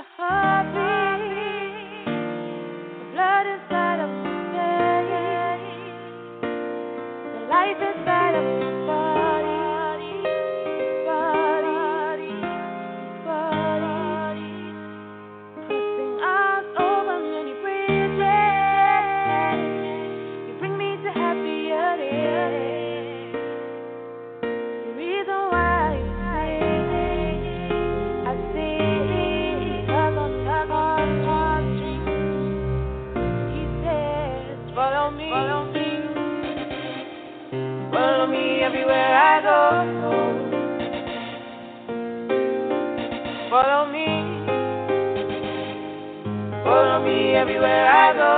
a heartbeat, the blood inside of my veins, the life inside of my body, Crossing arms open when you breathe in, you bring me to happier days. Everywhere I go, follow me everywhere I go.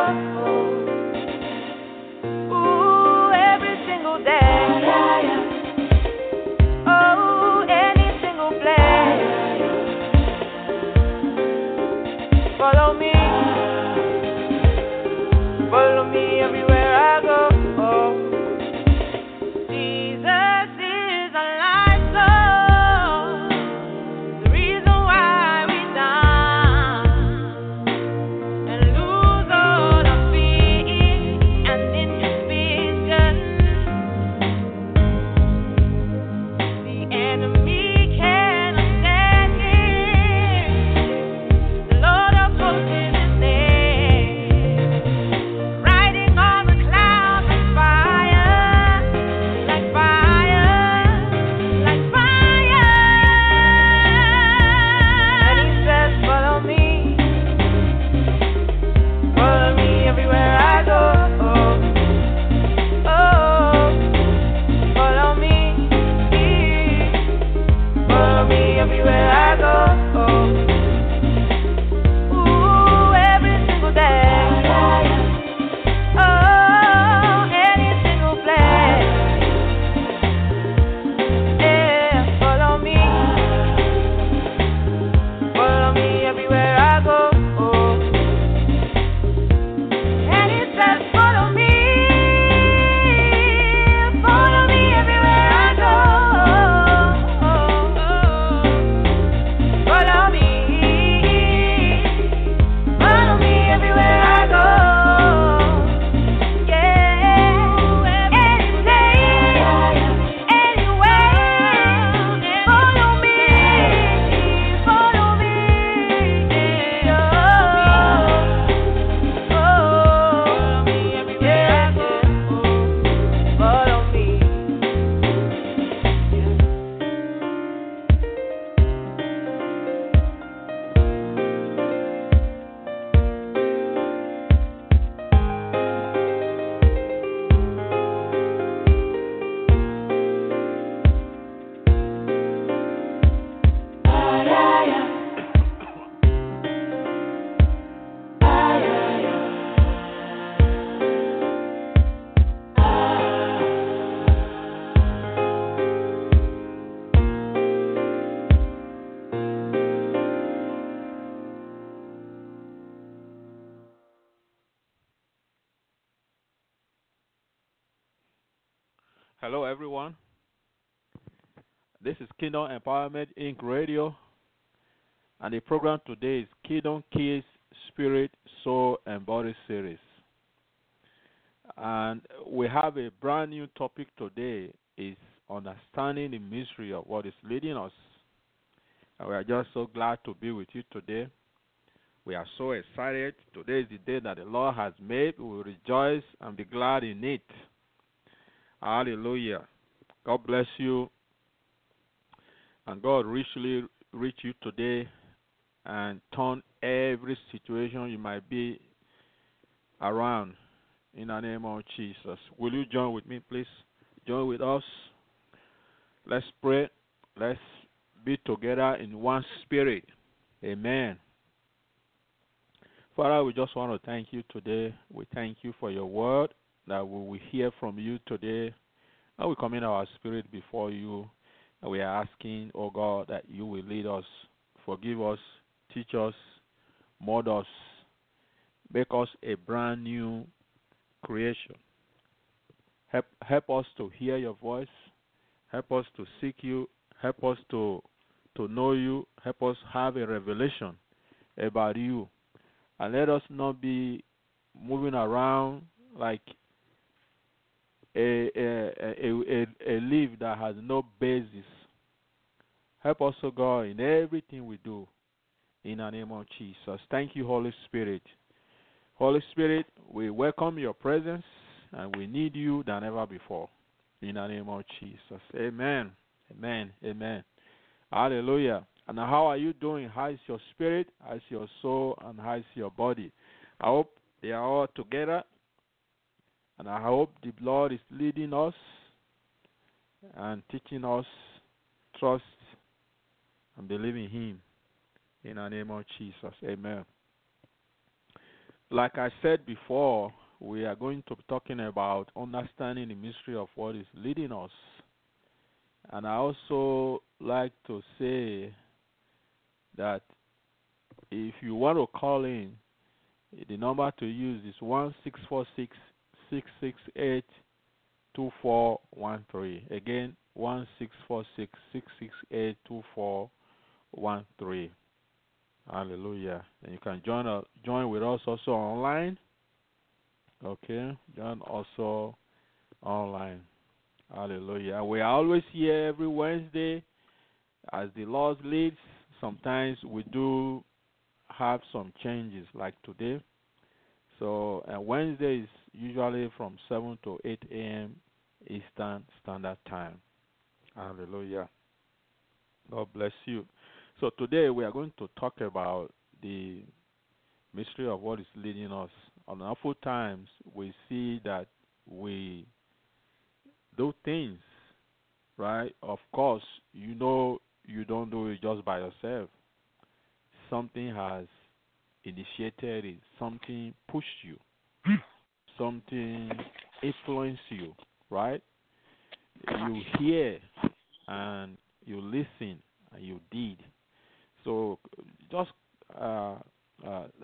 Hello, everyone. This is Kingdom Empowerment Inc. Radio, and the program today is Kingdom Keys Spirit, Soul, and Body Series. And we have a brand new topic today, is understanding the mystery of what is leading us. And we are just so glad to be with you today. We are so excited. Today is the day that the Lord has made. We will rejoice and be glad in it. Hallelujah. God bless you. And God richly reach you today and turn every situation you might be around in the name of Jesus. Will you join with me, please? Join with us. Let's pray. Let's be together in one spirit. Amen. Father, we just want to thank you today. We thank you for your word that we will hear from you today, and we commit our spirit before you, and we are asking, oh God, that you will lead us, forgive us, teach us, mold us, make us a brand new creation. Help us to hear your voice, help us to seek you, help us to know you, help us have a revelation about you. And let us not be moving around like a leaf that has no basis. Help us, O God, in everything we do. In the name of Jesus. Thank you, Holy Spirit. Holy Spirit, we welcome your presence, and we need you than ever before. In the name of Jesus. Amen. Amen. Amen. Hallelujah. And how are you doing? How is your spirit? How is your soul? And how is your body? I hope they are all together. And I hope the Lord is leading us and teaching us trust and believe in Him. In the name of Jesus. Amen. Like I said before, we are going to be talking about understanding the mystery of what is leading us. And I also like to say that if you want to call in, the number to use is 1-646-668-2413. Again, 1-646-668-2413. Hallelujah. And you can join with us also online. Okay, join also online. Hallelujah. We are always here every Wednesday as the Lord leads. Sometimes we do have some changes like today. So Wednesday is usually from 7 to 8 a.m. Eastern Standard Time. Hallelujah. God bless you. So today we are going to talk about the mystery of what is leading us. On awful times we see that we do things, right? Of course, you know you don't do it just by yourself. Something has initiated it. Something pushed you. Something influenced you, right? You hear and you listen and you did. So just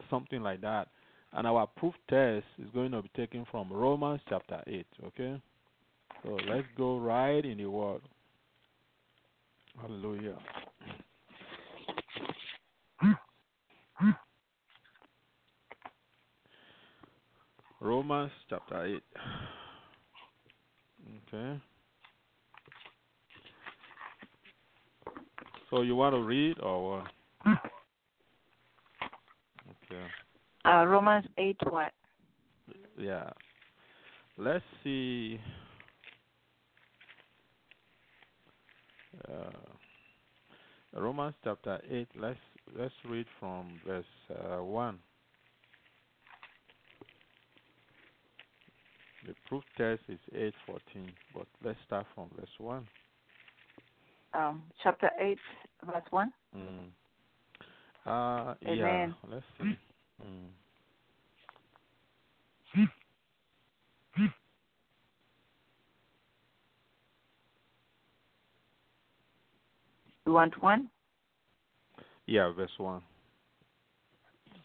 something like that. And our proof test is going to be taken from Romans chapter 8, okay? So let's go right in the Word. Hallelujah. Romans chapter 8. Okay. So you want to read or what? Okay. Romans 8 what? Yeah. Let's see. Romans chapter 8. Let's read from verse 1. The proof text is 8:14, but let's start from verse 1. Chapter 8, verse 1. Yeah. Let's see. You want one? Yeah, verse 1.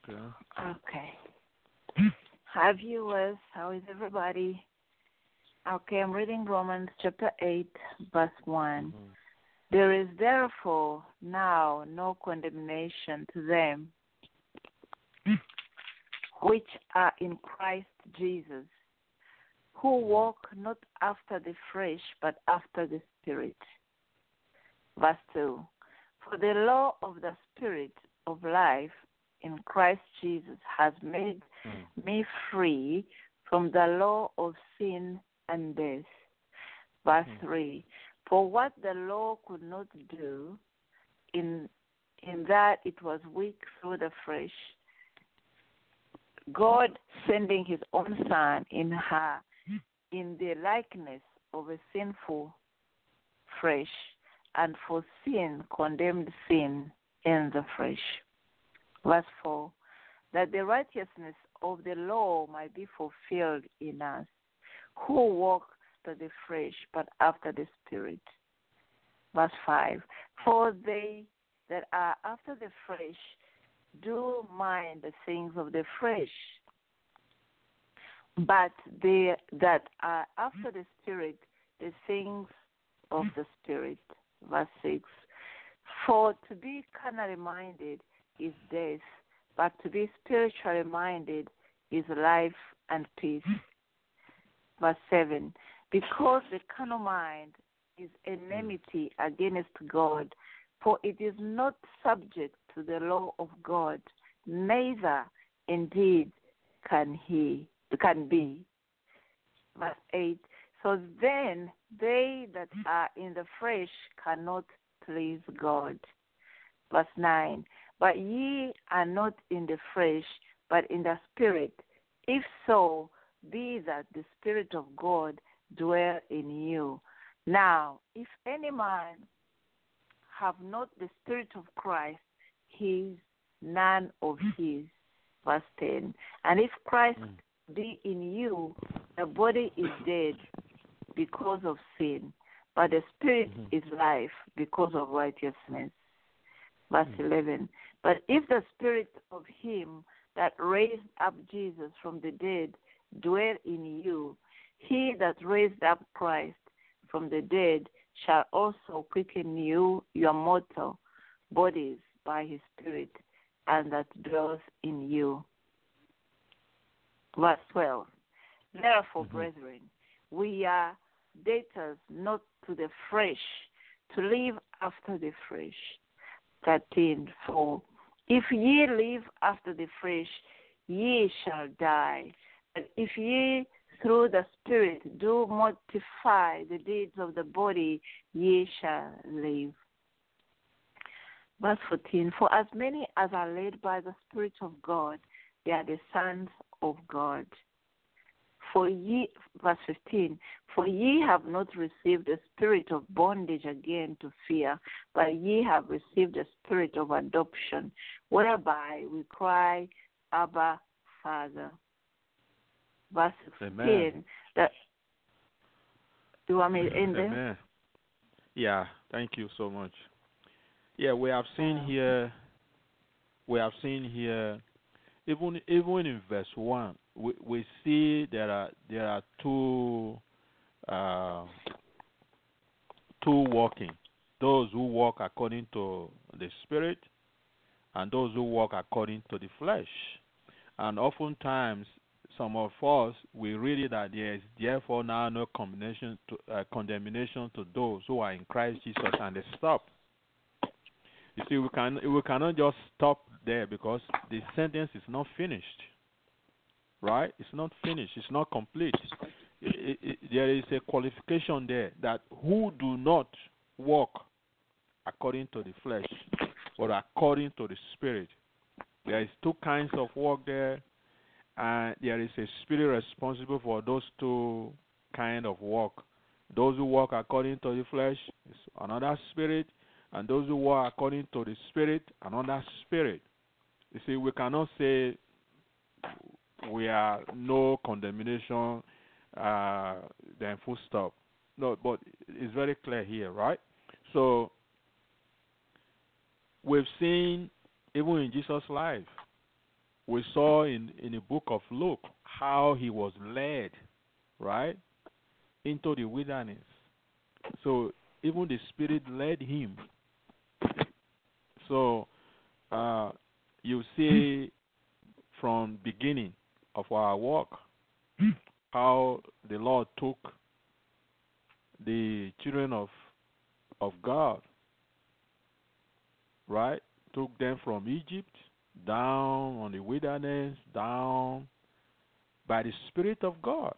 Okay. Hi, viewers. How is everybody? Okay, I'm reading Romans chapter 8, verse 1. Mm-hmm. There is therefore now no condemnation to them which are in Christ Jesus, who walk not after the flesh, but after the Spirit. Verse 2, for the law of the Spirit of life in Christ Jesus has made me free from the law of sin and death. Verse 3, for what the law could not do, in that it was weak through the flesh, God sending His own Son in the likeness of a sinful flesh, and for sin condemned sin in the flesh. Verse 4, that the righteousness of the law might be fulfilled in us, who walk after the flesh, but after the Spirit. Verse 5, for they that are after the flesh do mind the things of the flesh, but they that are after the Spirit, the things of the Spirit. Verse 6, for to be carnally minded is death, but to be spiritually minded is life and peace. Verse 7, because the carnal mind is enmity against God, for it is not subject to the law of God, neither indeed can be. Verse 8, so then they that are in the flesh cannot please God. Verse 9, but ye are not in the flesh, but in the Spirit, if so be that the Spirit of God dwell in you. Now, if any man have not the Spirit of Christ, he is none of his. Verse 10, and if Christ be in you, the body is dead because of sin, but the Spirit is life because of righteousness. Verse 11, but if the Spirit of him that raised up Jesus from the dead dwell in you, he that raised up Christ from the dead shall also quicken you, your mortal bodies, by his Spirit, and that dwells in you. Verse 12, therefore, brethren, we are debtors not to the flesh, to live after the flesh. 13, for if ye live after the flesh, ye shall die. But if ye through the Spirit do mortify the deeds of the body, ye shall live. Verse 14, for as many as are led by the Spirit of God, they are the sons of God. Verse 15, for ye have not received the spirit of bondage again to fear, but ye have received the Spirit of adoption, whereby we cry, Abba, Father. Verse 16. Amen. Do you want me to end there? Yeah, thank you so much. Yeah, we have seen here, even in verse 1, we see there are two walking: those who walk according to the Spirit, and those who walk according to the flesh. And oftentimes, some of us, we read it that there is therefore now no condemnation to those who are in Christ Jesus, and they stop. You see, we cannot just stop there, because the sentence is not finished. Right? It's not finished. It's not complete. There is a qualification there, that who do not walk according to the flesh or according to the Spirit. There is two kinds of walk there. And there is a spirit responsible for those two kind of walk. Those who walk according to the flesh is another spirit, and those who walk according to the Spirit, another spirit. You see, we cannot say we are no condemnation, then full stop. No, but it's very clear here, right? So we've seen even in Jesus' life, we saw in the book of Luke how he was led, right, into the wilderness. So even the Spirit led him. So you see from beginning of our walk how the Lord took the children of God, right, took them from Egypt down on the wilderness, down by the Spirit of God.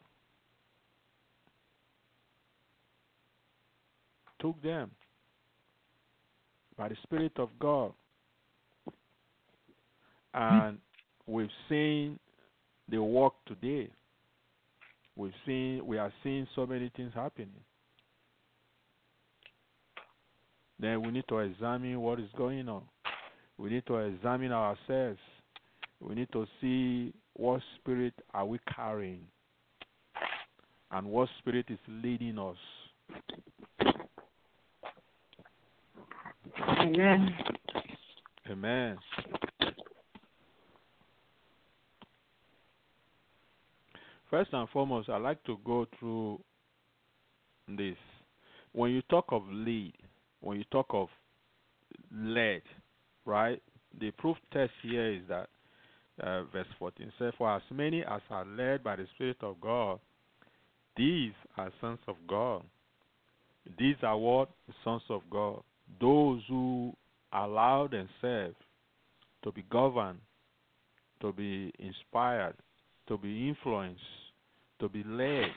Took them by the Spirit of God. And we've seen the walk today. We are seeing so many things happening. Then we need to examine what is going on. We need to examine ourselves. We need to see what spirit are we carrying and what spirit is leading us. Amen. First and foremost, I'd like to go through this. When you talk of lead, when you talk of led, right, the proof test here is that verse 14 says, "For as many as are led by the Spirit of God, these are sons of God." These are what? Sons of God. Those who allow themselves to be governed, to be inspired, to be influenced, to be led.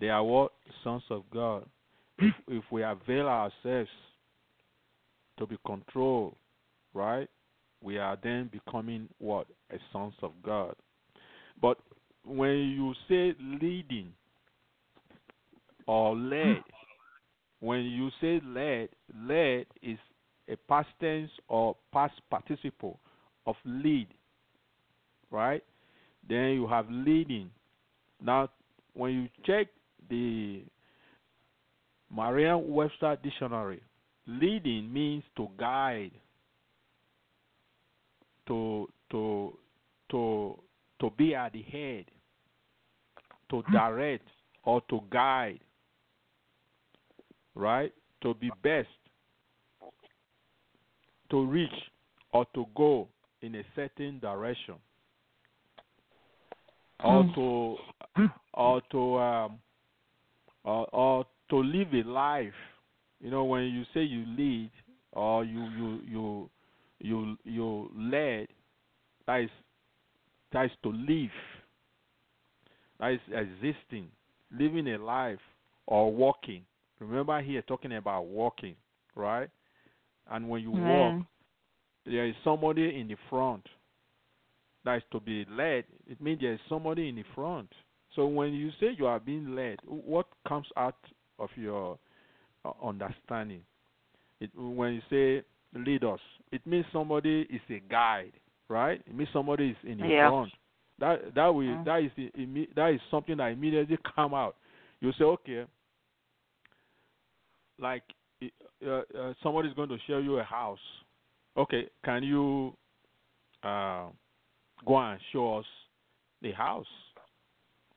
They are what? Sons of God. If we avail ourselves to be controlled, right, we are then becoming what? A sons of God. But when you say leading or led, when you say led is a past tense or past participle of lead, right? Then you have leading. Now, when you check the Merriam-Webster Dictionary, leading means to guide, to be at the head, to direct or to guide, right? To be best, to reach or to go in a certain direction, or to live a life. You know, when you say you lead or you led, that is to live. That is existing, living a life or walking. Remember here talking about walking, right? And when you walk, there is somebody in the front. That is to be led. It means there is somebody in the front. So when you say you are being led, what comes out of your understanding? When you say lead us, it means somebody is a guide, right? It means somebody is in the front. That is something that immediately come out. You say, okay, like somebody is going to show you a house. Okay, can you go and show us the house?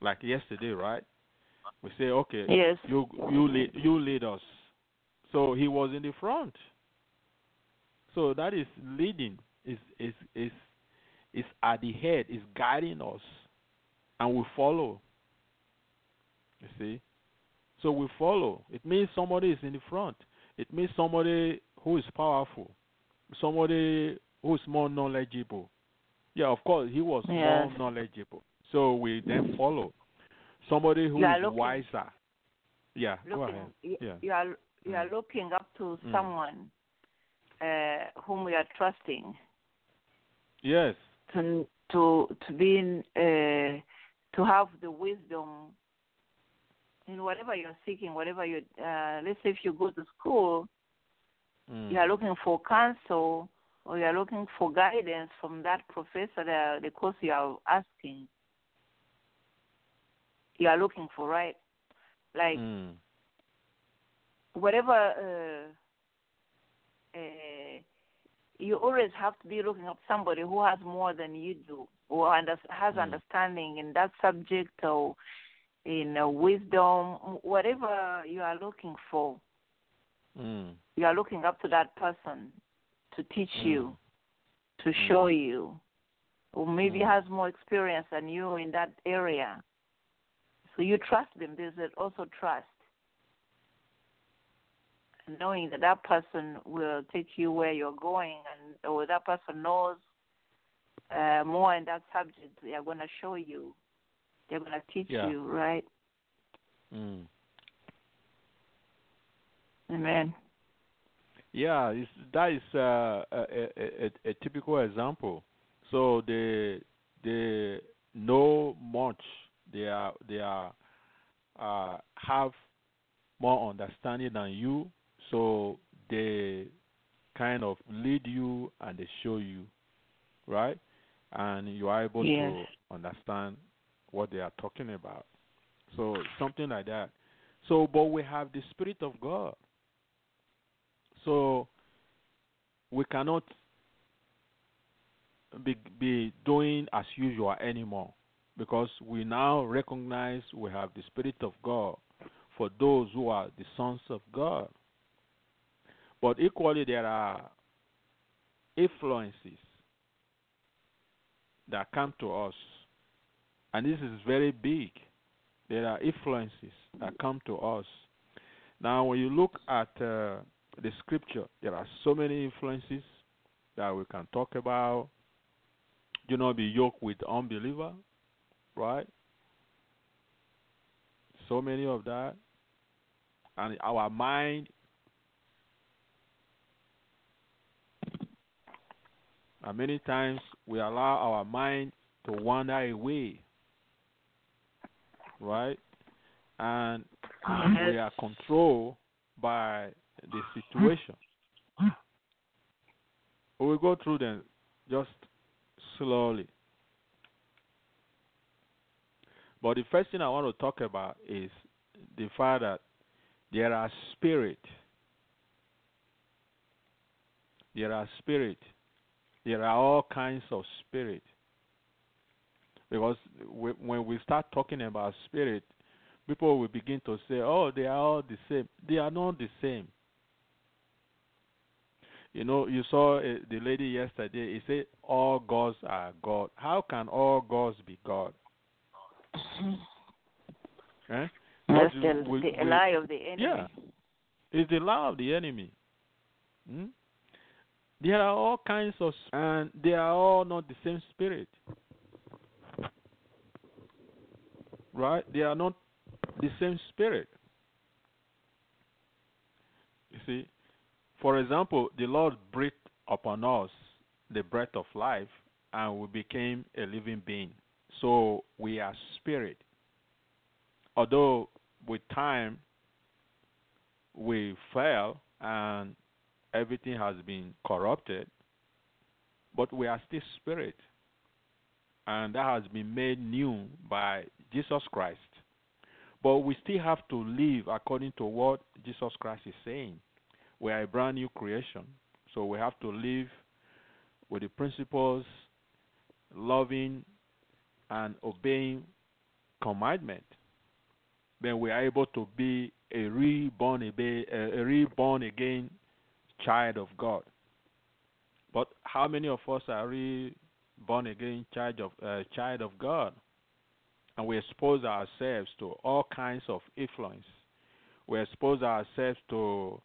Like yesterday, right? We say, okay, yes, you lead us. So he was in the front. So that is leading. Is at the head. Is guiding us, and we follow. You see, so we follow. It means somebody is in the front. It means somebody who is powerful, somebody who is more knowledgeable. Yeah, of course, he was more knowledgeable. So we then follow somebody who is wiser. Yeah, go ahead. Yeah. You are looking up to someone whom we are trusting. Yes. To have the wisdom in whatever you're seeking, whatever you let's say if you go to school, you are looking for counsel or you are looking for guidance from that professor, the course you are asking. You are looking for, right? Like whatever you always have to be looking up somebody who has more than you do or has understanding in that subject or in wisdom, whatever you are looking for. You are looking up to that person to teach you, to show you, or maybe has more experience than you in that area. So you trust them. There's also trust, knowing that that person will take you where you're going, and or that person knows more in that subject. They are going to show you. They're going to teach you, right? Amen. Yeah, that is a typical example. So they know much. They have more understanding than you, so they kind of lead you and they show you, right? And you are able to understand what they are talking about. So something like that. So, but we have the Spirit of God. So we cannot be doing as usual anymore, because we now recognize we have the Spirit of God for those who are the sons of God. But equally, there are influences that come to us. And this is very big. There are influences that come to us. Now, when you look at the scripture, there are so many influences that we can talk about. Do not be yoked with unbeliever, right? So many of that. And our mind, and many times we allow our mind to wander away, right? And we are controlled by the situation. We go through them just slowly. But the first thing I want to talk about is the fact that there are spirit. There are spirit. There are all kinds of spirit. Because when we start talking about spirit, people will begin to say, oh, they are all the same. They are not the same. You know, you saw the lady yesterday, he said, all gods are God. How can all gods be God? Eh? That's the lie of the enemy. Yeah, it's the lie of the enemy. Hmm? There are all kinds of, and they are all not the same spirit. Right? They are not the same spirit. You see? For example, the Lord breathed upon us the breath of life, and we became a living being. So we are spirit. Although with time we fell and everything has been corrupted, but we are still spirit. And that has been made new by Jesus Christ. But we still have to live according to what Jesus Christ is saying. We are a brand new creation, so we have to live with the principles, loving and obeying commandment. Then we are able to be a reborn again child of God. But how many of us are reborn again child of God? And we expose ourselves to all kinds of influence. We expose ourselves to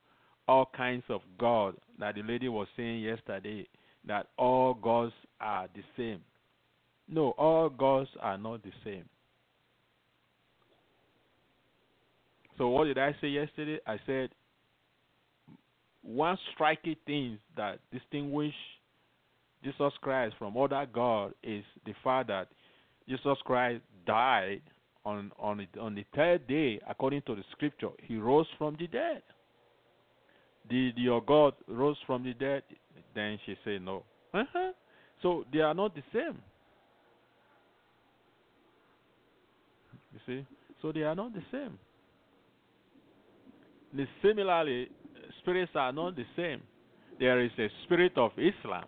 all kinds of God that the lady was saying yesterday, that all gods are the same. No, all gods are not the same. So what did I say yesterday? I said one striking thing that distinguishes Jesus Christ from other gods is the fact that Jesus Christ died on the third day according to the scripture. He rose from the dead. Did your God rose from the dead? Then she said no. Uh-huh. So they are not the same. You see? So they are not the same. And similarly, spirits are not the same. There is a spirit of Islam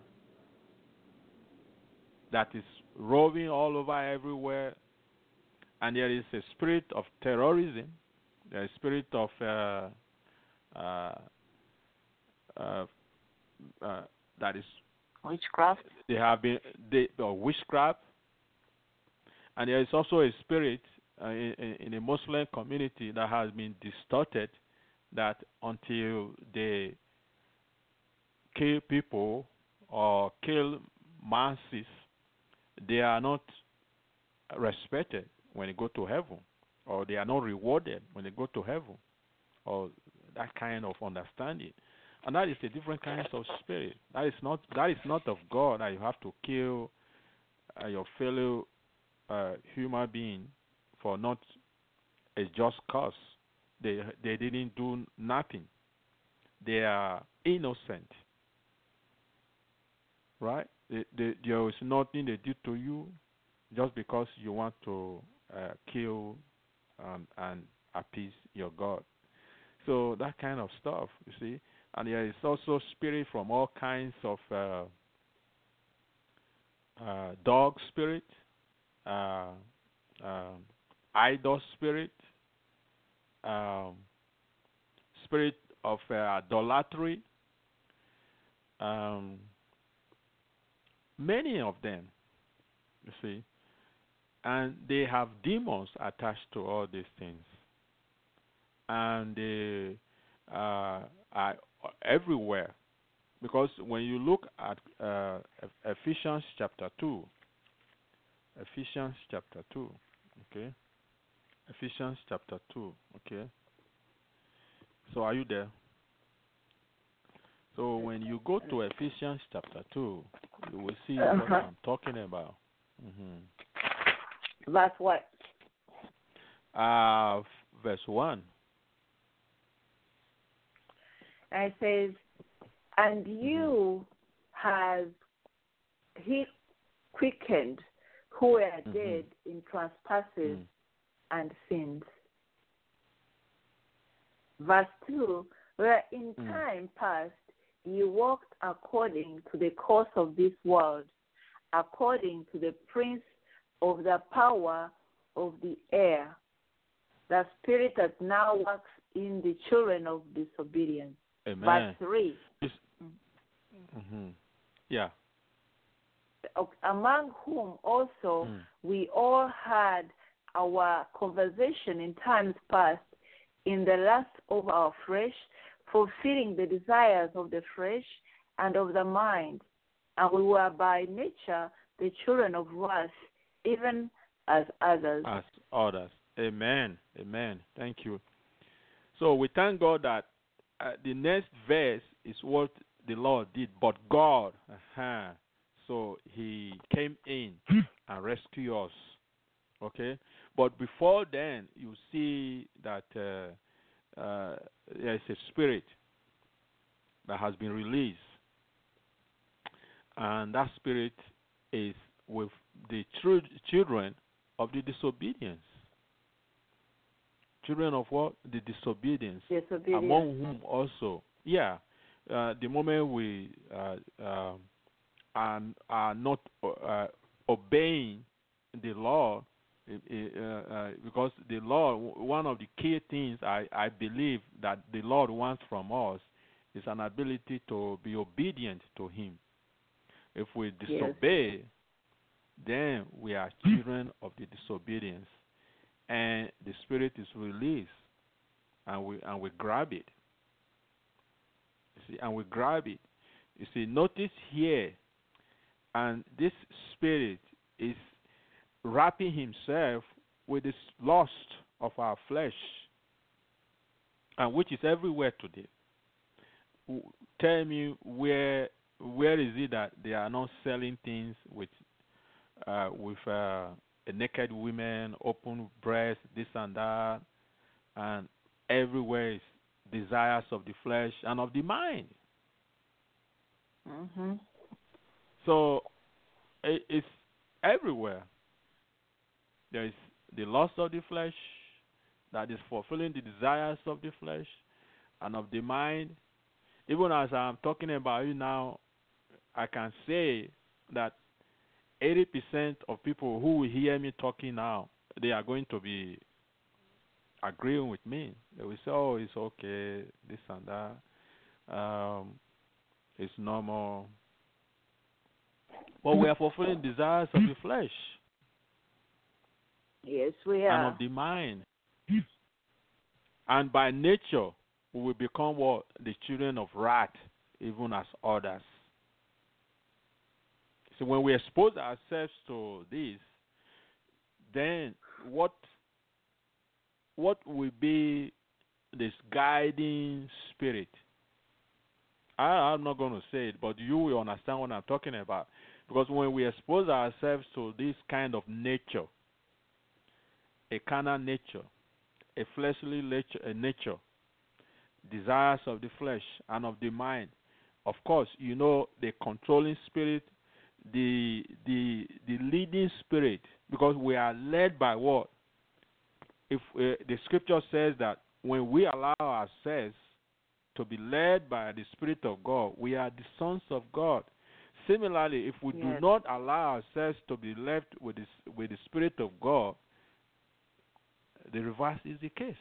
that is roving all over everywhere. And there is a spirit of terrorism. There is a spirit of that is witchcraft. Witchcraft, and there is also a spirit in the Muslim community that has been distorted. That until they kill people or kill masses, they are not respected when they go to heaven, or they are not rewarded when they go to heaven, or that kind of understanding. And that is a different kind of spirit. That is not of God, that you have to kill your fellow human being for not a just cause. They didn't do nothing. They are innocent, right? There is nothing they did to you, just because you want to kill and appease your God. So that kind of stuff, you see. And there is also spirit from all kinds of dog spirit, idol spirit, spirit of idolatry, many of them. you see. And they have demons attached to all these things. And they are everywhere. Because when you look at Ephesians chapter 2, okay? Ephesians chapter 2, okay? So are you there? So when you go to Ephesians chapter 2, you will see what I'm talking about. Mm-hmm. That's what? Verse 1. And it says, and you has he quickened who were dead in trespasses and sins. Verse 2, where in time past you walked according to the course of this world, according to the prince of the power of the air, the spirit that now works in the children of disobedience. Amen. Verse 3. Yeah. Among whom also we all had our conversation in times past, in the lust of our flesh, fulfilling the desires of the flesh and of the mind. And we were by nature the children of wrath, even as others. Amen. Amen. Thank you. So we thank God that the next verse is what the Lord did. But God, so he came in and rescued us. Okay? But before then, you see that there is a spirit that has been released. And that spirit is with the children of the disobedience. Children of what? The disobedience. Disobedience. Among whom also. Yeah. The moment we are not obeying the law, because the law, one of the key things I believe that the Lord wants from us is an ability to be obedient to Him. If we disobey, then we are children of the disobedience, and the Spirit is released, and we grab it. You see, and we grab it. You see, notice here, and this Spirit is wrapping himself with this lust of our flesh, and which is everywhere today. Tell me where is it that they are not selling things with naked women, open breasts, this and that, and everywhere is desires of the flesh and of the mind. So it's everywhere. There is the lust of the flesh that is fulfilling the desires of the flesh and of the mind. Even as I'm talking about you now, I can say that 80% of people who will hear me talking now, they are going to be agreeing with me. They will say, oh, it's okay, this and that. It's normal. But we are fulfilling desires of the flesh. Yes, we are. And of the mind. And by nature, we will become what? The children of wrath, even as others. So when we expose ourselves to this, then what will be this guiding spirit? I'm not going to say it, but you will understand what I'm talking about. Because when we expose ourselves to this kind of nature, a carnal nature, a fleshly nature, desires of the flesh and of the mind. Of course, you know the controlling spirit, the leading spirit, because we are led by what? If the scripture says that when we allow ourselves to be led by the Spirit of God, we are the sons of God. Similarly, if we do not allow ourselves to be led with the Spirit of God, the reverse is the case.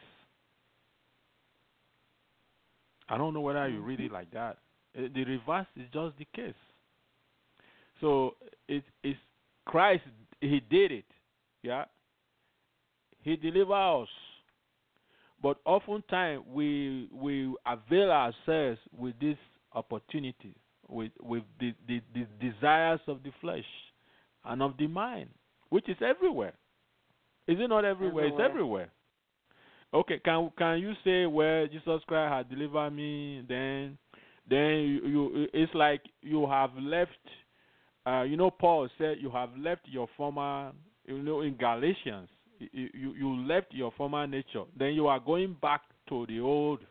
I don't know whether you read it like that. The reverse is just the case. So it is Christ He did it. Yeah. He delivers us. But oftentimes we avail ourselves with this opportunity, with the desires of the flesh and of the mind, which is everywhere. Is it not everywhere? It's everywhere. Okay, can you say, well, Jesus Christ has delivered me? Then you it's like you have left. Paul said you have left your former. In Galatians, you left your former nature. Then you are going back to the old.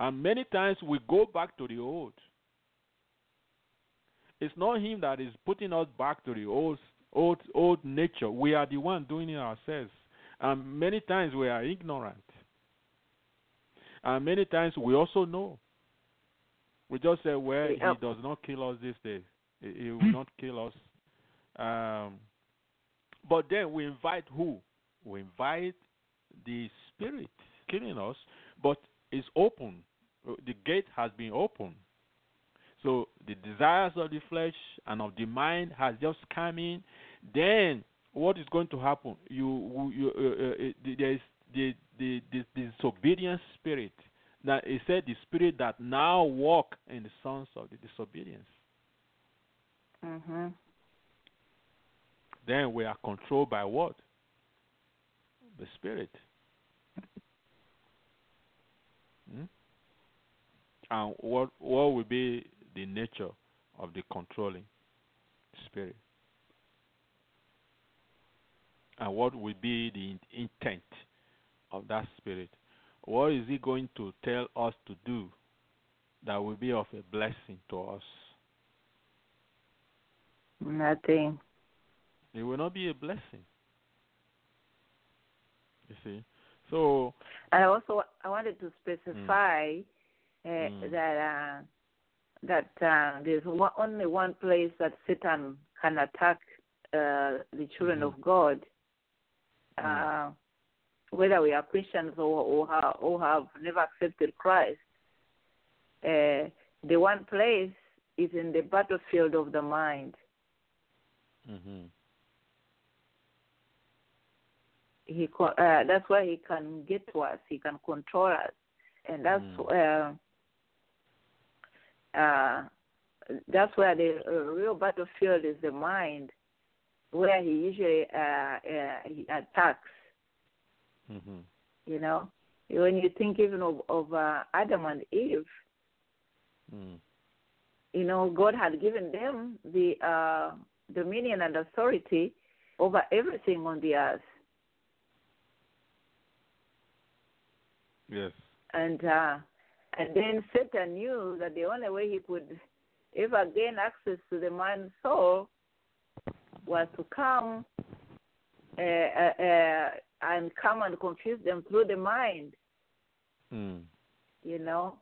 And many times we go back to the old. It's not him that is putting us back to the old nature. We are the one doing it ourselves. And many times we are ignorant. And many times we also know. We just say, well, he does not kill us this day. He will not kill us. But then we invite who? We invite the spirit killing us, but it's open. The gate has been opened. So the desires of the flesh and of the mind has just come in. Then what is going to happen? There is the disobedient spirit. That it said the spirit that now walk in the sons of the disobedience. Mm-hmm. Then we are controlled by what? The spirit. And what will be the nature of the controlling spirit? And what will be the intent of that spirit? What is he going to tell us to do that will be of a blessing to us? Nothing. It will not be a blessing. You see? So I wanted to specify that there's only one place that Satan can attack the children of God, whether we are Christians or have never accepted Christ. The one place is in the battlefield of the mind. Mm-hmm. That's where he can get to us. He can control us, and that's where the real battlefield is the mind, where he usually he attacks. Mm-hmm. You know, when you think even of Adam and Eve, you know, God had given them the dominion and authority over everything on the earth. Yes. And then Satan knew that the only way he could ever gain access to the man's soul was to come and confuse them through the mind. Mm. You know,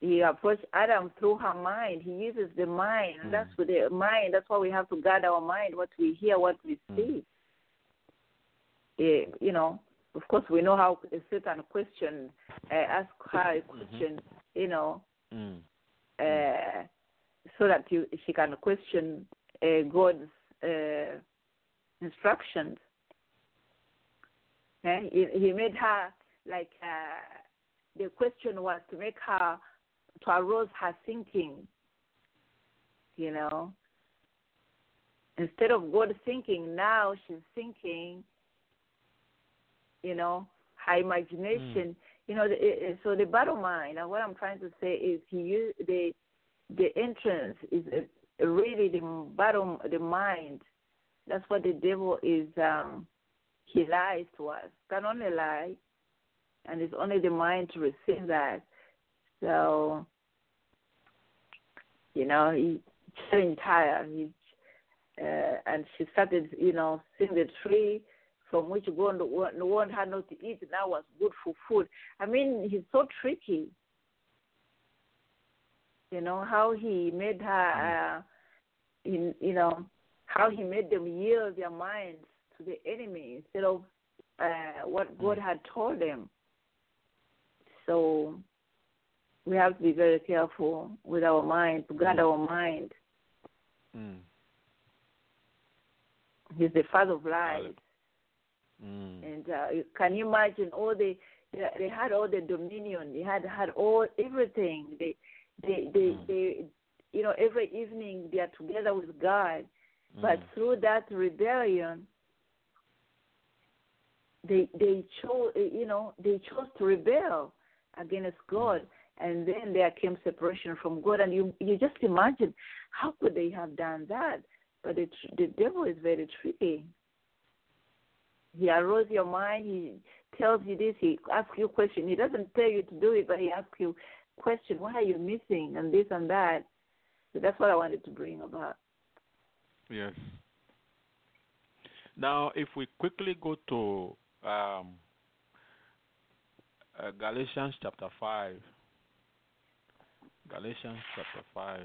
he approached Adam through her mind. He uses the mind. Mm. That's with the mind. That's why we have to guard our mind. What we hear, what we see. You know. Of course, we know how Satan questioned, asked her a question, you know, so that she can question God's instructions. Okay? He made her, like, the question was to make her, to arouse her thinking, you know. Instead of God thinking, now she's thinking, you know, her imagination. You know, so the battle mind. And what I'm trying to say is, the entrance is really the battle, the mind. That's what the devil is. He lies to us. Can only lie, and it's only the mind to receive that. So, you know, he changed her. And she started, you know, seeing the tree from which God warned her not to eat, and that was good for food. I mean, he's so tricky. You know, how he made her, how he made them yield their minds to the enemy instead of what God had told them. So we have to be very careful with our mind, to guard our mind. Mm. He's the father of lies. And can you imagine all the? They had all the dominion. They had all everything. They you know, every evening they are together with God, but through that rebellion, they chose, you know, they chose to rebel against God, and then there came separation from God. And you just imagine how could they have done that? But the devil is very tricky. He arouses your mind. He tells you this. He asks you questions. He doesn't tell you to do it, but he asks you questions. What are you missing? And this and that. So that's what I wanted to bring about. Yes. Now, if we quickly go to Galatians chapter 5. Galatians chapter 5.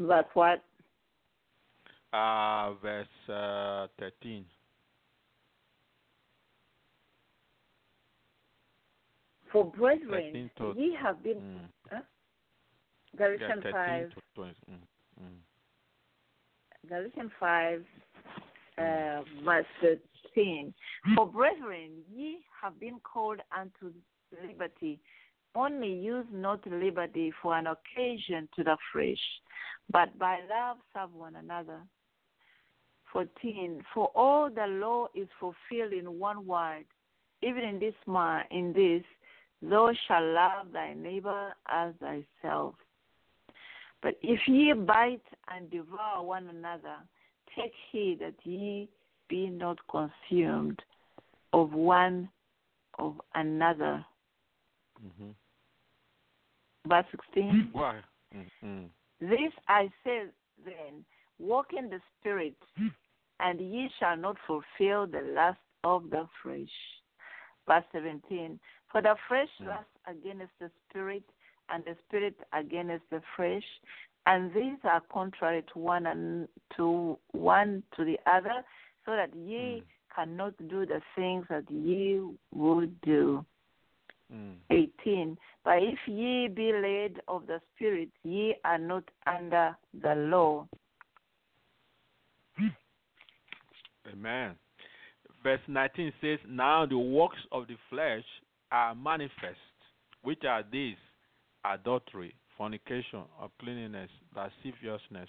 Verse what? Verse 13. For brethren, ye have been... Galatians 5. Galatians 5, verse 13. For brethren, ye have been called unto liberty. Only use not liberty for an occasion to the flesh, but by love serve one another. 14. For all the law is fulfilled in one word, even in this man, in this, thou shalt love thy neighbor as thyself. But if ye bite and devour one another, take heed that ye be not consumed of one of another. Verse 16. Why? This I say then, walk in the Spirit, and ye shall not fulfill the lust of the flesh. Verse 17. For the flesh lusts against the Spirit, and the Spirit against the flesh, and these are contrary to one and to the other, so that ye cannot do the things that ye would do. 18. But if ye be led of the Spirit, ye are not under the law. Amen. Verse 19 says, now the works of the flesh are manifest, which are these: adultery, fornication, uncleanness, lasciviousness,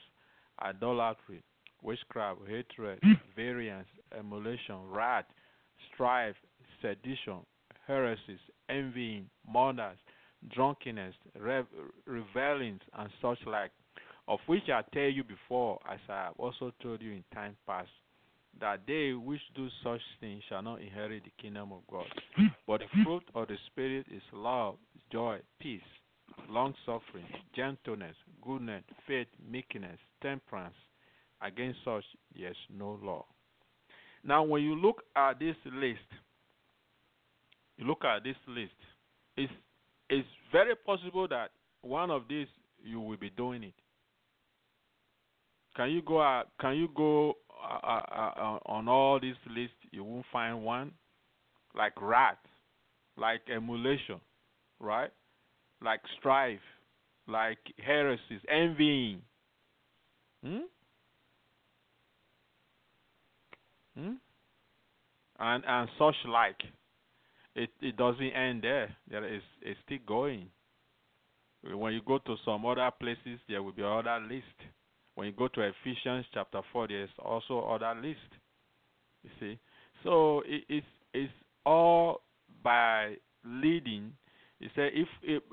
idolatry, witchcraft, hatred, variance, emulation, wrath, strife, sedition, heresies, envying, murders, drunkenness, revelings, and such like, of which I tell you before, as I have also told you in time past, that they which do such things shall not inherit the kingdom of God. But the fruit of the Spirit is love, joy, peace, long-suffering, gentleness, goodness, faith, meekness, temperance. Against such there is no law. Now, when you look at this list, it's very possible that one of these you will be doing it. Can you go on all these lists? You won't find one like wrath, like emulation, right? Like strife, like heresies, envying. And such like. It doesn't end there. It's still going. When you go to some other places, there will be other list. When you go to Ephesians chapter 4, there's also other list. You see, so it's all by leading. It said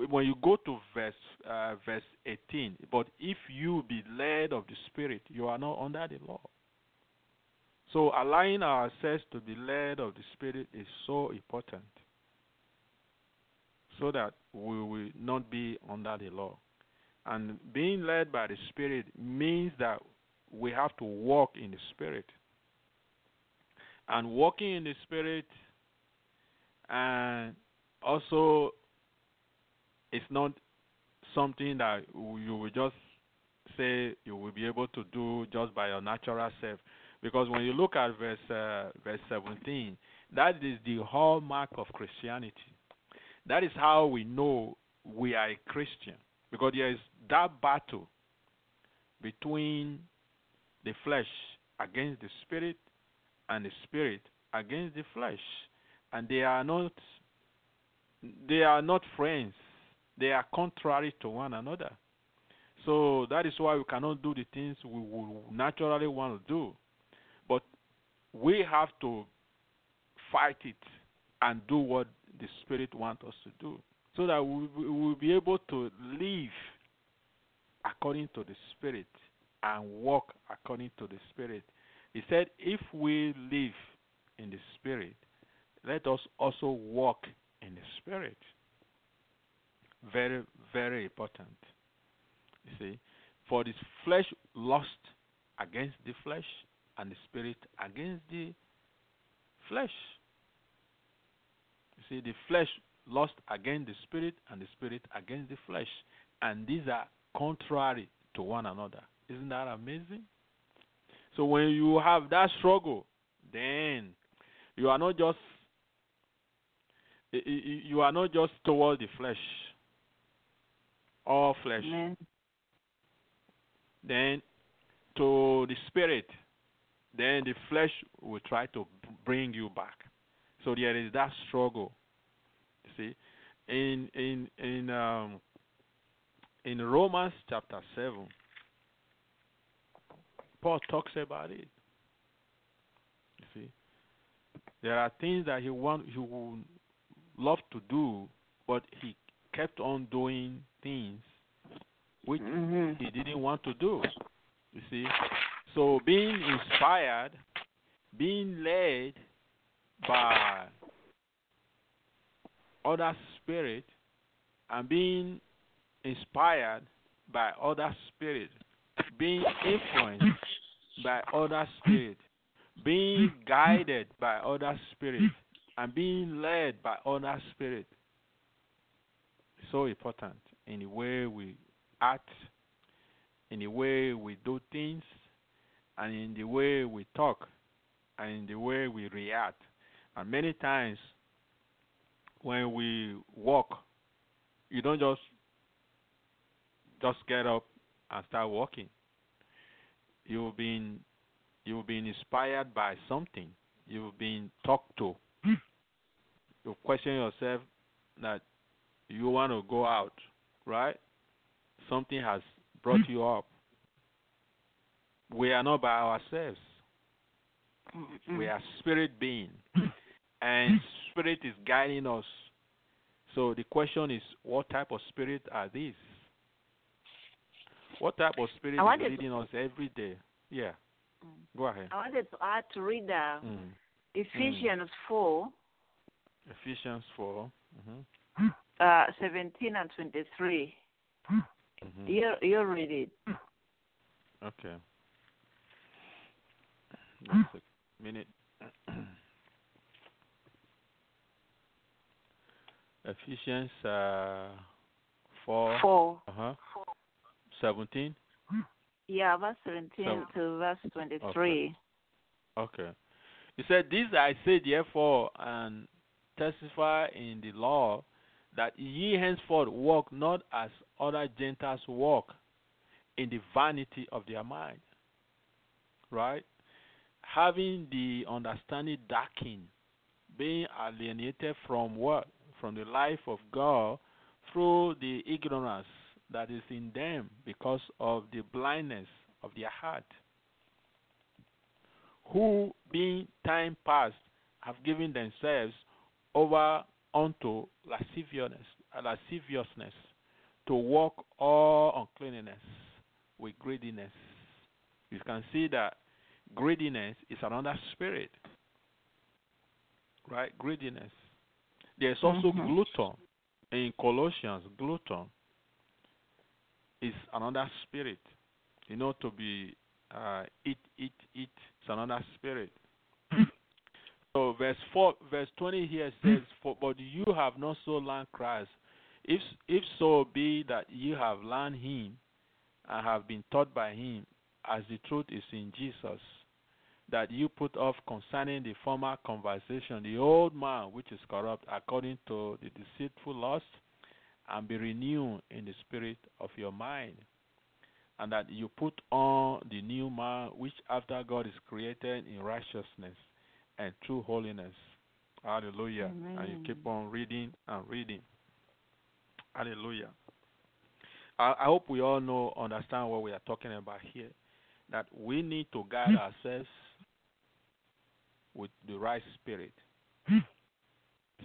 when you go to verse 18, but if you be led of the Spirit, you are not under the law. So allowing ourselves to be led of the Spirit is so important, so that we will not be under the law. And being led by the Spirit means that we have to walk in the Spirit. And walking in the Spirit and also it's not something that you will just say you will be able to do just by your natural self. Because when you look at verse 17, that is the hallmark of Christianity. That is how we know we are a Christian. Because there is that battle between the flesh against the spirit and the spirit against the flesh. And they are not friends. They are contrary to one another. So that is why we cannot do the things we would naturally want to do. But we have to fight it and do what the Spirit wants us to do, so that we will be able to live according to the Spirit and walk according to the Spirit. He said, if we live in the Spirit, let us also walk in the Spirit. Very, very important. You see, for the flesh lusts against the flesh, and the spirit against the flesh. You see, the flesh lusts against the spirit, and the spirit against the flesh. And these are contrary to one another. Isn't that amazing? So when you have that struggle, then you are not just toward the flesh, all flesh. Yeah. Then to the spirit, then the flesh will try to bring you back. So there is that struggle. You see, in Romans chapter 7, Paul talks about it. You see, there are things that he would love to do, but he kept on doing things which he didn't want to do. You see. So being inspired, being led by other spirit, and being inspired by other spirit, being influenced by other spirit, being guided by other spirit, and being led by other spirit. So important in the way we act, in the way we do things, and in the way we talk, and in the way we react. And many times when we walk, you don't just get up and start walking. You've been inspired by something. You've been talked to. You question yourself that you want to go out, right? Something has brought you up. We are not by ourselves. We are spirit being, and spirit is guiding us. So the question is, what type of spirit are these? What type of spirit is leading us every day? Yeah. Go ahead. I wanted to add to read Ephesians 4. Ephesians 4. Mm-hmm. 17 and 23. Mm-hmm. You read it. Okay. Just a minute. Ephesians 4. 17? Yeah, verse 17 to verse 23. Okay. He said, this I say therefore, and testify in the law, that ye henceforth walk not as other Gentiles walk, in the vanity of their mind. Right? Having the understanding darkened, being alienated from what? From the life of God, through the ignorance that is in them, because of the blindness of their heart, who, being time past, have given themselves over unto lasciviousness, to walk all uncleanness with greediness. You can see that greediness is another spirit, right? Greediness. There's also glutton. In Colossians, glutton is another spirit. You know, to be eat is another spirit. So verse 20 here says, for, but you have not so learned Christ, If so be that you have learned him and have been taught by him, as the truth is in Jesus, that you put off concerning the former conversation the old man which is corrupt according to the deceitful lust, and be renewed in the spirit of your mind, and that you put on the new man which after God is created in righteousness and true holiness. Hallelujah. Amen. And you keep on reading and reading. Hallelujah. I hope we all understand what we are talking about here, that we need to guide ourselves with the right spirit.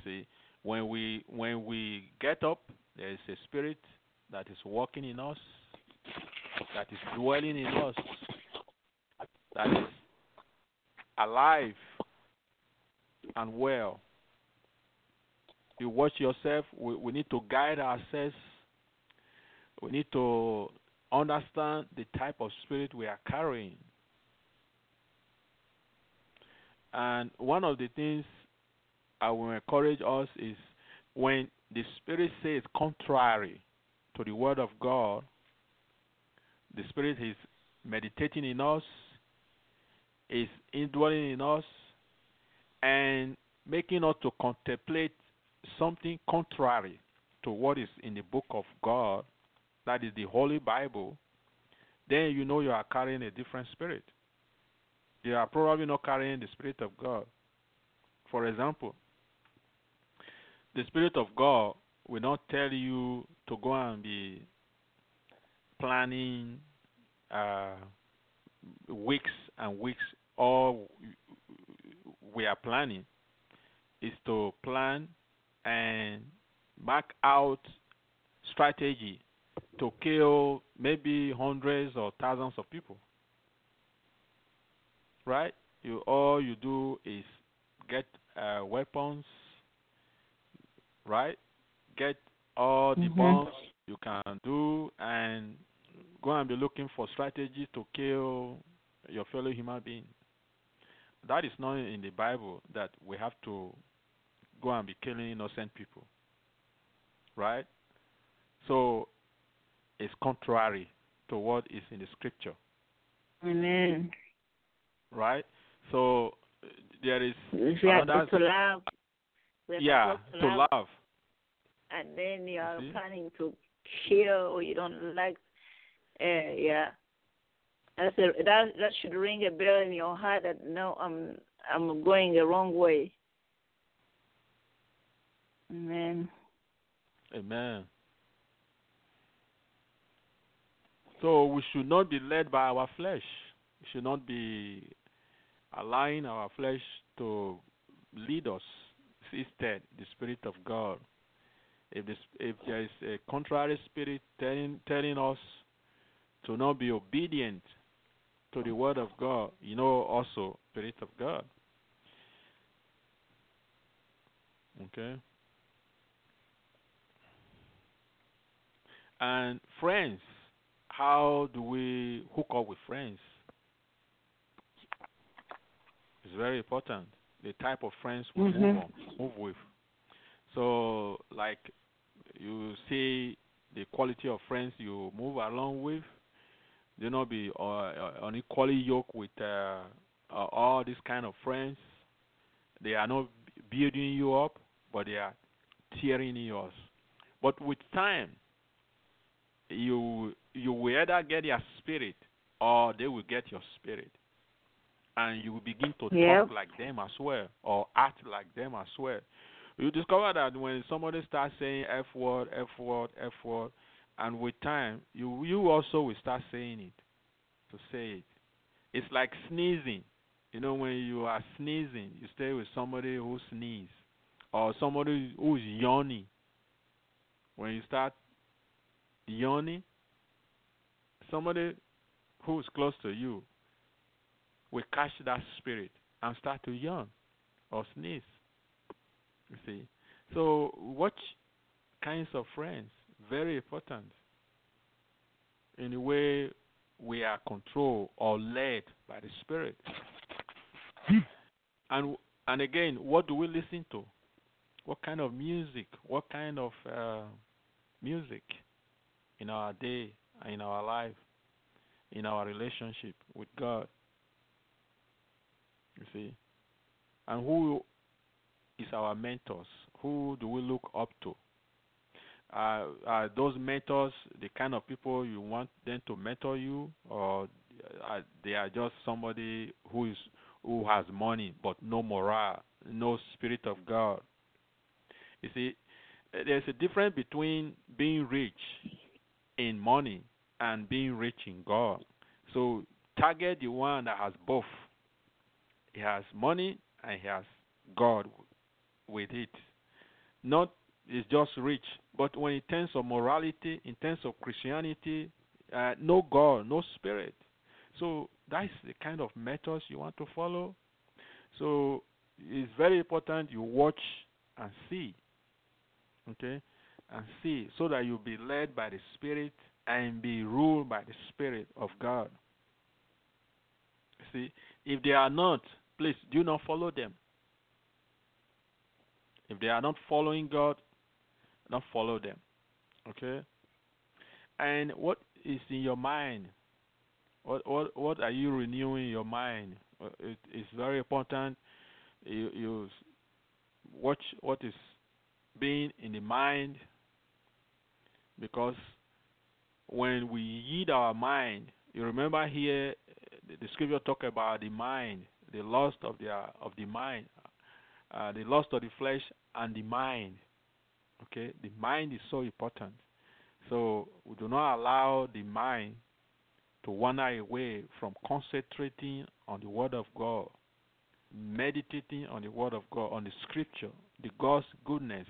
See, when we get up, there is a spirit that is working in us, that is dwelling in us, that is alive and well. You watch yourself. We need to guide ourselves. We need to understand the type of spirit we are carrying. And one of the things I will encourage us is, when the spirit says contrary to the word of God, the spirit is meditating in us, is indwelling in us, and making us to contemplate something contrary to what is in the book of God, that is the Holy Bible, then you know you are carrying a different spirit. You are probably not carrying the Spirit of God. For example, the Spirit of God will not tell you to go and be planning weeks and weeks. All we are planning is to plan and mark out strategy to kill maybe hundreds or thousands of people, right? All you do is get weapons, right? Get all the bombs you can do and go and be looking for strategies to kill your fellow human being. That is not in the Bible, that we have to go and be killing innocent people, right? So it's contrary to what is in the scripture. Amen. Right? So there is... We have to love. Yeah, to love. And then you are planning to kill, or you don't like... yeah. That should ring a bell in your heart that, no, I'm going the wrong way. Amen. Amen. So we should not be led by our flesh. We should not be allowing our flesh to lead us. Instead, the Spirit of God. If there is a contrary spirit telling us to not be obedient to the Word of God, you know, also Spirit of God. Okay. And friends. How do we hook up with friends? It's very important. The type of friends we move with. So, like, you see the quality of friends you move along with. Do not be unequally yoked with all these kind of friends. They are not building you up, but they are tearing you up. But with time, you will either get their spirit or they will get your spirit. And you will begin to talk like them as well, or act like them as well. You discover that when somebody starts saying F word, F word, F word, and with time, you also will start saying it, to say it. It's like sneezing. You know, when you are sneezing, you stay with somebody who sneezes, or somebody who is yawning. When you start yawning, somebody who is close to you will catch that spirit and start to yawn or sneeze. You see? So watch kinds of friends. Very important. In a way, we are controlled or led by the Spirit. And again, what do we listen to? What kind of music? What kind of music in our day, in our life, in our relationship with God. You see? And who is our mentors? Who do we look up to? Are those mentors the kind of people you want them to mentor you, or they are just somebody who has money but no morale, no spirit of God? You see, there's a difference between being rich in money and being rich in God. So target the one that has both. He has money and he has God with it. Not is just rich, but when in terms of morality, in terms of Christianity, no God, no spirit. So that's the kind of methods you want to follow. So it's very important you watch and see, okay, and see, so that you'll be led by the Spirit and be ruled by the Spirit of God. See, if they are not, please do not follow them. If they are not following God, not follow them, okay? And what is in your mind? What are you renewing your mind? It is very important. You watch what is being in the mind, because when we yield our mind, you remember here the scripture talk about the mind, the lust of the mind, the lust of the flesh and the mind. Okay, the mind is so important. So we do not allow the mind to wander away from concentrating on the Word of God, meditating on the Word of God, on the Scripture, the God's goodness,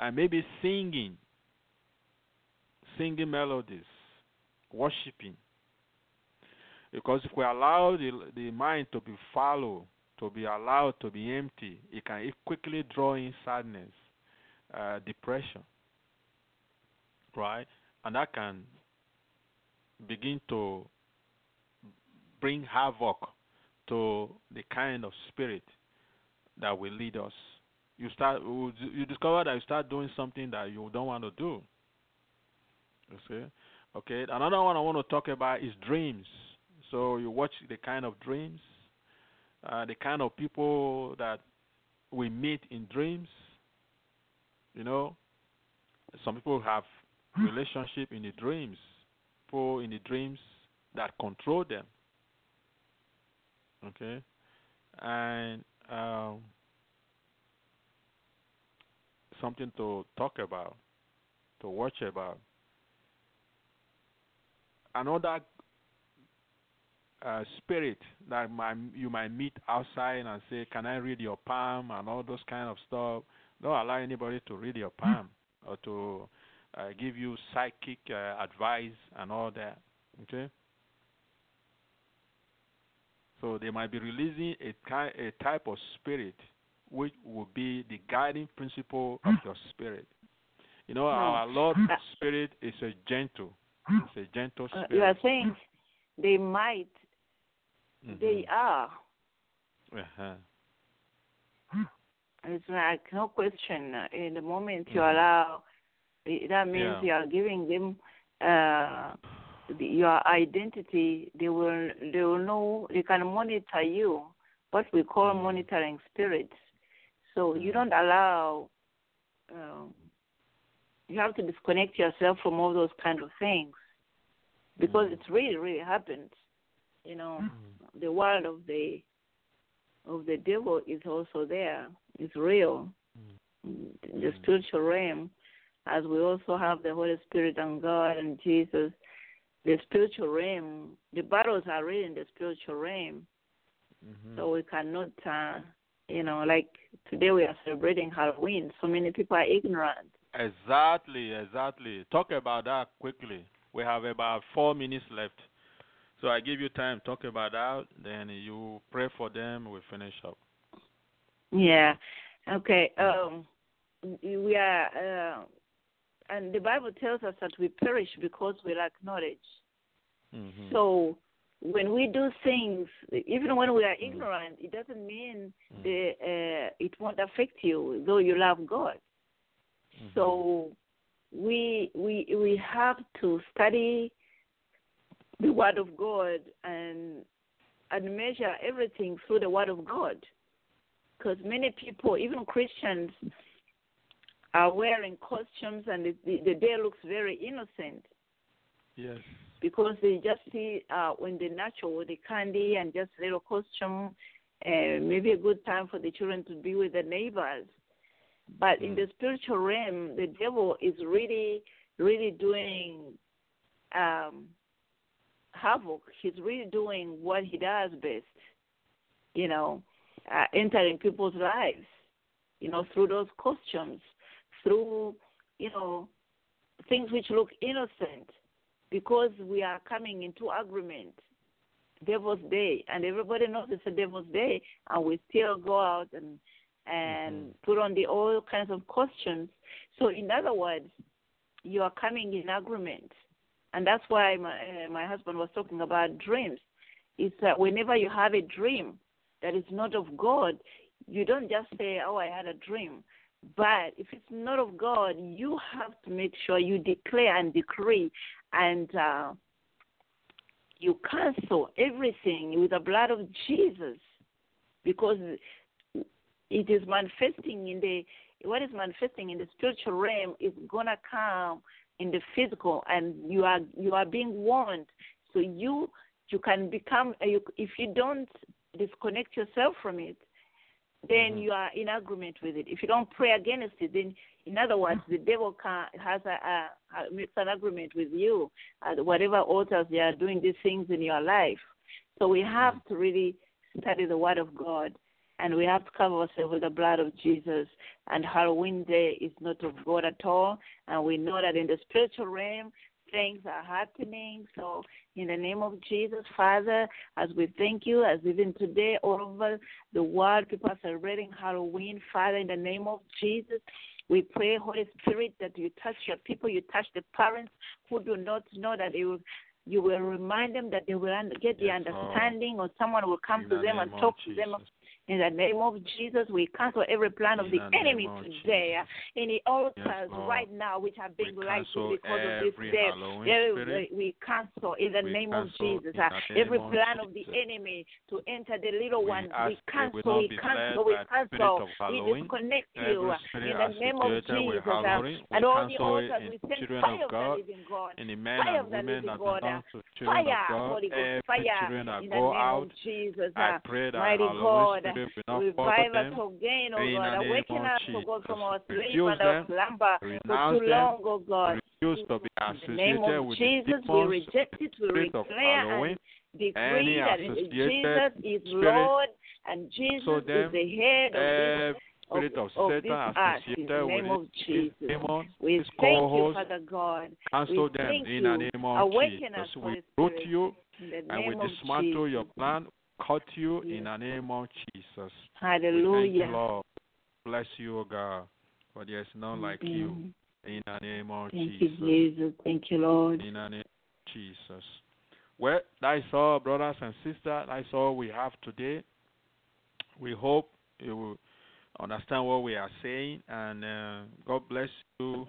and maybe singing melodies, worshiping. Because if we allow the mind to be fallow, to be allowed to be empty, it can quickly draw in sadness, depression, right? And that can begin to bring havoc to the kind of spirit that will lead us. You discover that you start doing something that you don't want to do. You see? Okay. Another one I want to talk about is dreams. So you watch the kind of dreams, the kind of people that we meet in dreams. You know, some people have relationship in the dreams, people in the dreams that control them. Okay, and something to talk about, to watch about. Another spirit that you might meet outside and say, "Can I read your palm?" and all those kind of stuff. Don't allow anybody to read your palm or to give you psychic advice and all that, okay? So they might be releasing a type of spirit which will be the guiding principle of your spirit. You know, our Lord's spirit is a gentle spirit. You are saying they might, they are. Uh-huh. It's like no question. In the moment you allow, that means you are giving them your identity. They will know. They can monitor you, what we call monitoring spirits. So you don't allow. You have to disconnect yourself from all those kind of things, because it's really, really happened. You know, the world of the devil is also there. It's real. The spiritual realm, as we also have the Holy Spirit and God and Jesus, the spiritual realm, the battles are really in the spiritual realm. So we cannot, like today we are celebrating Halloween. So many people are ignorant. Exactly. Talk about that quickly. We have about 4 minutes left. So I give you time to talk about that, then you pray for them, we finish up. Yeah, okay. We are, and the Bible tells us that we perish because we lack knowledge. So when we do things, even when we are ignorant, it doesn't mean it won't affect you, though you love God. So we have to study the Word of God and measure everything through the Word of God. Because many people, even Christians, are wearing costumes and the day looks very innocent. Yes. Because they just see when they're natural, the candy and just little costume, maybe a good time for the children to be with the neighbors. But in the spiritual realm, the devil is really, really doing havoc. He's really doing what he does best, you know, entering people's lives, you know, through those costumes, through, you know, things which look innocent, because we are coming into agreement. Devil's Day, and everybody knows it's a Devil's Day, and we still go out and put on the all kinds of costumes. So in other words, you are coming in agreement. And that's why my husband was talking about dreams. It's that whenever you have a dream that is not of God, you don't just say, oh, I had a dream. But if it's not of God, you have to make sure you declare and decree and you cancel everything with the blood of Jesus, because it is manifesting in the, what is manifesting in the spiritual realm is going to come in the physical, and you are being warned. So you can become, if you don't disconnect yourself from it, then you are in agreement with it. If you don't pray against it, then, in other words, the devil makes an agreement with you at whatever altars they are doing these things in your life. So we have to really study the Word of God, and we have to cover ourselves with the blood of Jesus. And Halloween Day is not of God at all, and we know that in the spiritual realm, things are happening. So in the name of Jesus, Father, as we thank you, as even today all over the world people are celebrating Halloween, Father, in the name of Jesus, we pray, Holy Spirit, that you touch your people, you touch the parents who do not know, that you will remind them, that they will get the understanding, or someone will come to them and talk to them. In the name of Jesus, we cancel every plan of the enemy today. In the altars right now, which have been lighted because of this day, we cancel in the name of Jesus. Every plan of the enemy to enter the little ones, we cancel. We disconnect you in the name of Jesus. And all the altars, we send fire of the living God. Fire of the living God. Fire, Holy Ghost, fire in the name of Jesus. Mighty God. Revive us again, oh God. Awaken us, oh God, from our sleep and our slumber for too long, oh God. In the name of Jesus, we reject it, we declare and decree that Jesus is Lord and Jesus is the head of this. Of this act, in the name of Jesus. We thank you, Father God. We thank you. Awaken us, Holy Spirit. In the name of Jesus. Cut you in the name of Jesus. Hallelujah. Thank you, Lord. Bless you, O God, for there is none like you. In the name of Jesus. Thank you, Jesus. Thank you, Lord. In the name of Jesus. Well, that is all, brothers and sisters. That is all we have today. We hope you will understand what we are saying, and God bless you.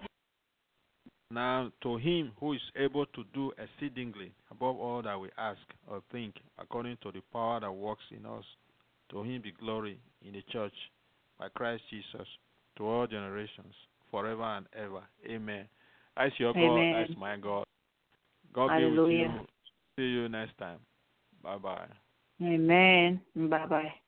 Now, to him who is able to do exceedingly above all that we ask or think, according to the power that works in us, to him be glory in the church by Christ Jesus to all generations, forever and ever. Amen. As your Amen. God, as my God. God Hallelujah. Be with you. See you next time. Bye-bye. Amen. Bye-bye.